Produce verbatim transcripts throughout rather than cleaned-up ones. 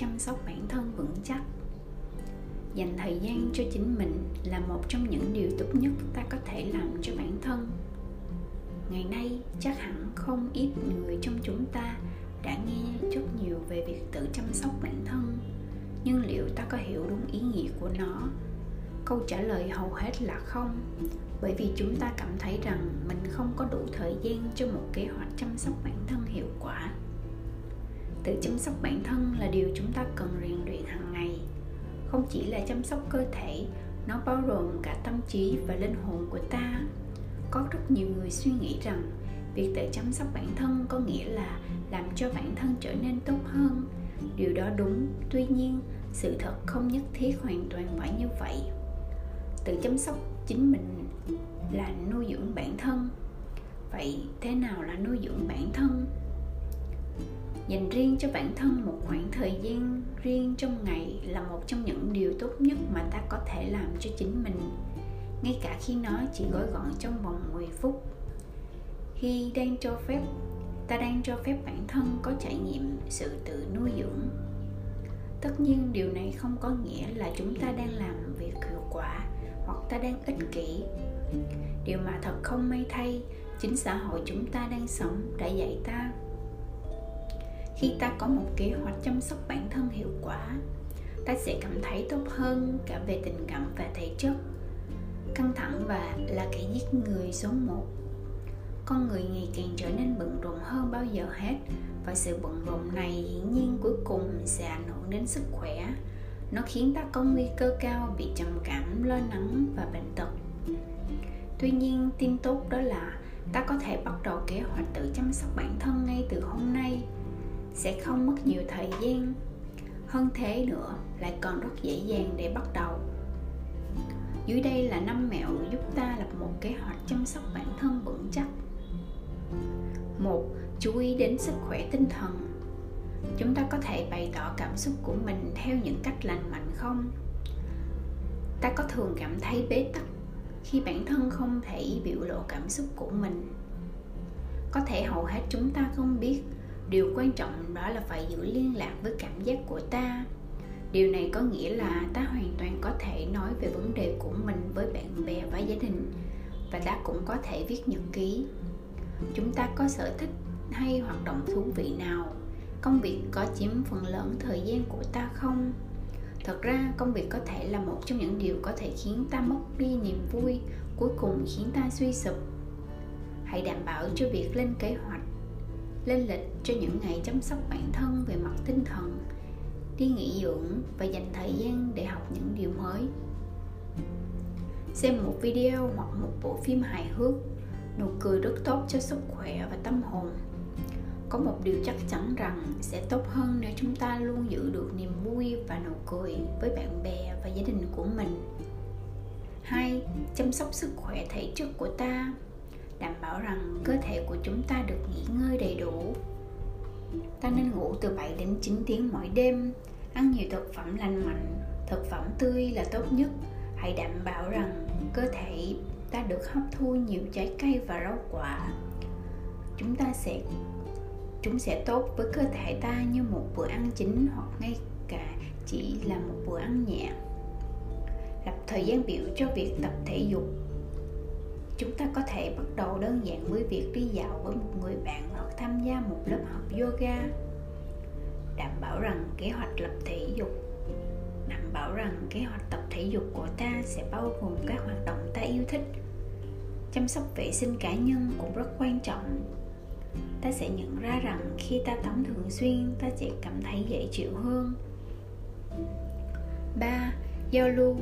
chăm sóc bản thân vững chắc. Dành thời gian cho chính mình là một trong những điều tốt nhất ta có thể làm cho bản thân. Ngày nay, chắc hẳn không ít người trong chúng ta đã nghe rất nhiều về việc tự chăm sóc bản thân, nhưng liệu ta có hiểu đúng ý nghĩa của nó? Câu trả lời hầu hết là không, bởi vì chúng ta cảm thấy rằng mình không có đủ thời gian cho một kế hoạch chăm sóc bản thân hiệu quả. Tự chăm sóc bản thân là điều chúng ta cần rèn luyện hàng ngày. Không chỉ là chăm sóc cơ thể, nó bao gồm cả tâm trí và linh hồn của ta. Có rất nhiều người suy nghĩ rằng việc tự chăm sóc bản thân có nghĩa là làm cho bản thân trở nên tốt hơn. Điều đó đúng, tuy nhiên sự thật không nhất thiết hoàn toàn phải như vậy. Tự chăm sóc chính mình là nuôi dưỡng bản thân. Vậy thế nào là nuôi dưỡng bản thân? Dành riêng cho bản thân một khoảng thời gian riêng trong ngày là một trong những điều tốt nhất mà ta có thể làm cho chính mình, ngay cả khi nó chỉ gói gọn trong vòng mười phút. Khi đang cho phép, ta đang cho phép bản thân có trải nghiệm sự tự nuôi dưỡng. Tất nhiên điều này không có nghĩa là chúng ta đang làm việc hiệu quả hoặc ta đang ích kỷ. Điều mà thật không may thay, chính xã hội chúng ta đang sống đã dạy ta. Khi ta có một kế hoạch chăm sóc bản thân hiệu quả, ta sẽ cảm thấy tốt hơn cả về tình cảm và thể chất. Căng thẳng và là kẻ giết người số một. Con người ngày càng trở nên bận rộn hơn bao giờ hết, và sự bận rộn này hiển nhiên cuối cùng sẽ ảnh hưởng đến sức khỏe. Nó khiến ta có nguy cơ cao bị trầm cảm, lo lắng và bệnh tật. Tuy nhiên, tin tốt đó là ta có thể bắt đầu kế hoạch tự chăm sóc bản thân ngay từ hôm nay. Sẽ không mất nhiều thời gian. Hơn thế nữa, lại còn rất dễ dàng để bắt đầu. Dưới đây là năm mẹo giúp ta lập một kế hoạch chăm sóc bản thân vững chắc. một. Chú ý đến sức khỏe tinh thần. Chúng ta có thể bày tỏ cảm xúc của mình theo những cách lành mạnh không? Ta có thường cảm thấy bế tắc khi bản thân không thể biểu lộ cảm xúc của mình? Có thể hầu hết chúng ta không biết. Điều quan trọng đó là phải giữ liên lạc với cảm giác của ta. Điều này có nghĩa là ta hoàn toàn có thể nói về vấn đề của mình với bạn bè và gia đình, và ta cũng có thể viết nhật ký. Chúng ta có sở thích hay hoạt động thú vị nào? Công việc có chiếm phần lớn thời gian của ta không? Thật ra, công việc có thể là một trong những điều có thể khiến ta mất đi niềm vui, cuối cùng khiến ta suy sụp. Hãy đảm bảo cho việc lên kế hoạch, lên lịch cho những ngày chăm sóc bản thân về mặt tinh thần, đi nghỉ dưỡng và dành thời gian để học những điều mới. Xem một video hoặc một bộ phim hài hước, nụ cười rất tốt cho sức khỏe và tâm hồn. Có một điều chắc chắn rằng sẽ tốt hơn nếu chúng ta luôn giữ được niềm vui và nụ cười với bạn bè và gia đình của mình. Hai. Chăm sóc sức khỏe thể chất của ta. Đảm bảo rằng cơ thể của chúng ta được nghỉ ngơi đầy đủ. Ta nên ngủ từ bảy đến chín tiếng mỗi đêm, ăn nhiều thực phẩm lành mạnh, thực phẩm tươi là tốt nhất. Hãy đảm bảo rằng cơ thể ta được hấp thu nhiều trái cây và rau quả. Chúng ta sẽ chúng sẽ tốt với cơ thể ta như một bữa ăn chính hoặc ngay cả chỉ là một bữa ăn nhẹ. Lập thời gian biểu cho việc tập thể dục. Chúng ta có thể bắt đầu đơn giản với việc đi dạo với một người bạn hoặc tham gia một lớp học yoga. Đảm bảo rằng kế hoạch lập thể dục. Đảm bảo rằng kế hoạch tập thể dục của ta sẽ bao gồm các hoạt động ta yêu thích. Chăm sóc vệ sinh cá nhân cũng rất quan trọng. Ta sẽ nhận ra rằng khi ta tắm thường xuyên, ta sẽ cảm thấy dễ chịu hơn. ba. Giao lưu.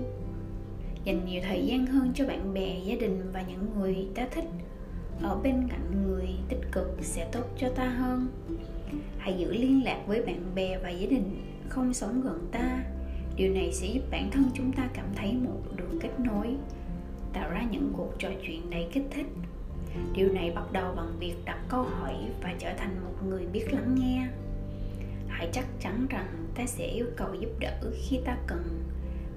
Dành nhiều thời gian hơn cho bạn bè, gia đình và những người ta thích. Ở bên cạnh người tích cực sẽ tốt cho ta hơn. Hãy giữ liên lạc với bạn bè và gia đình, không sống gần ta. Điều này sẽ giúp bản thân chúng ta cảm thấy một đường kết nối, tạo ra những cuộc trò chuyện đầy kích thích. Điều này bắt đầu bằng việc đặt câu hỏi và trở thành một người biết lắng nghe. Hãy chắc chắn rằng ta sẽ yêu cầu giúp đỡ khi ta cần.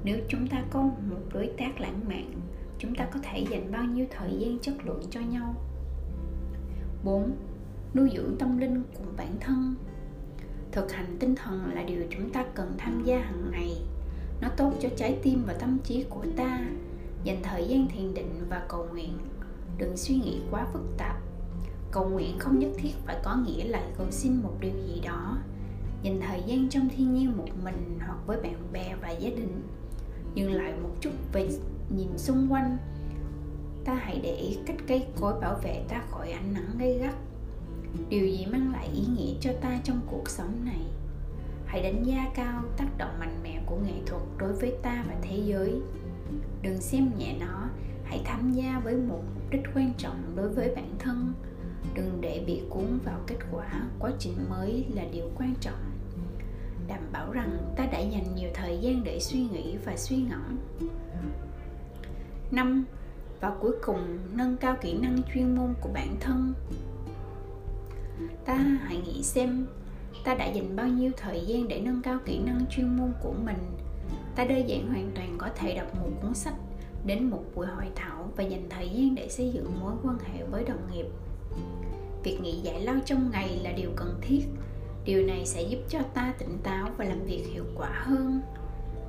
Nếu chúng ta có một đối tác lãng mạn, chúng ta có thể dành bao nhiêu thời gian chất lượng cho nhau. bốn. Nuôi dưỡng tâm linh cùng bản thân. Thực hành tinh thần là điều chúng ta cần tham gia hàng ngày. Nó tốt cho trái tim và tâm trí của ta. Dành thời gian thiền định và cầu nguyện. Đừng suy nghĩ quá phức tạp. Cầu nguyện không nhất thiết phải có nghĩa là cầu xin một điều gì đó. Dành thời gian trong thiên nhiên một mình hoặc với bạn bè và gia đình. Dừng lại một chút và nhìn xung quanh. Ta hãy để ý cách cây cối bảo vệ ta khỏi ánh nắng gay gắt. Điều gì mang lại ý nghĩa cho ta trong cuộc sống này? Hãy đánh giá cao tác động mạnh mẽ của nghệ thuật đối với ta và thế giới. Đừng xem nhẹ nó, hãy tham gia với một mục đích quan trọng đối với bản thân. Đừng để bị cuốn vào kết quả, quá trình mới là điều quan trọng. Đảm bảo rằng ta đã dành nhiều thời gian để suy nghĩ và suy ngẫm. Năm. Và cuối cùng, nâng cao kỹ năng chuyên môn của bản thân. Ta hãy nghĩ xem ta đã dành bao nhiêu thời gian để nâng cao kỹ năng chuyên môn của mình. Ta đơn giản hoàn toàn có thể đọc một cuốn sách, đến một buổi hội thảo và dành thời gian để xây dựng mối quan hệ với đồng nghiệp. Việc nghỉ giải lao trong ngày là điều cần thiết. Điều này sẽ giúp cho ta tỉnh táo và làm việc hiệu quả hơn.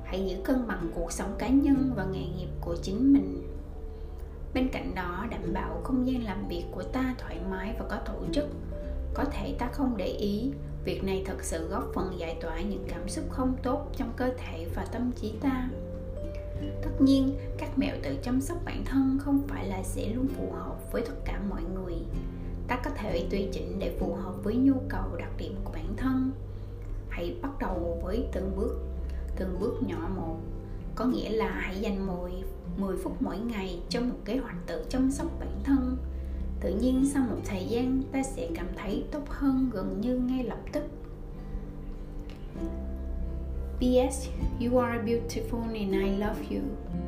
Hãy giữ cân bằng cuộc sống cá nhân và nghề nghiệp của chính mình. Bên cạnh đó, đảm bảo không gian làm việc của ta thoải mái và có tổ chức. Có thể ta không để ý, việc này thật sự góp phần giải tỏa những cảm xúc không tốt trong cơ thể và tâm trí ta. Tất nhiên, các mẹo tự chăm sóc bản thân không phải là sẽ luôn phù hợp với tất cả mọi người. Ta có thể tùy chỉnh để phù hợp với nhu cầu đặc điểm của bản thân. Hãy bắt đầu với từng bước, từng bước nhỏ một. Có nghĩa là hãy dành mười phút mỗi ngày cho một kế hoạch tự chăm sóc bản thân. Tự nhiên sau một thời gian ta sẽ cảm thấy tốt hơn gần như ngay lập tức. P S You are beautiful and I love you.